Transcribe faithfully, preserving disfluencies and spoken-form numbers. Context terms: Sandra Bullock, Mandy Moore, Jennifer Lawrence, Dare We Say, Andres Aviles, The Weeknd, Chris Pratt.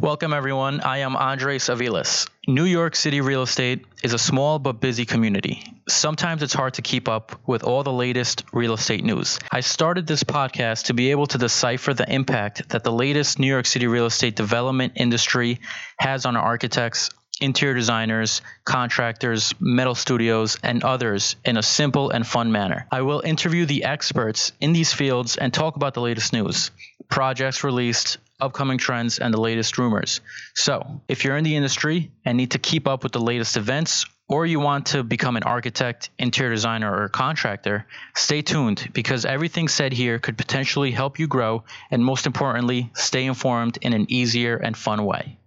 Welcome, everyone. I am Andres Aviles. New York City real estate is a small but busy community. Sometimes it's hard to keep up with all the latest real estate news. I started this podcast to be able to decipher the impact that the latest New York City real estate development industry has on our architects, interior designers, contractors, metal studios, and others in a simple and fun manner. I will interview the experts in these fields and talk about the latest news, projects released, upcoming trends, and the latest rumors. So, if you're in the industry and need to keep up with the latest events, or you want to become an architect, interior designer, or contractor, stay tuned because everything said here could potentially help you grow and, most importantly, stay informed in an easier and fun way.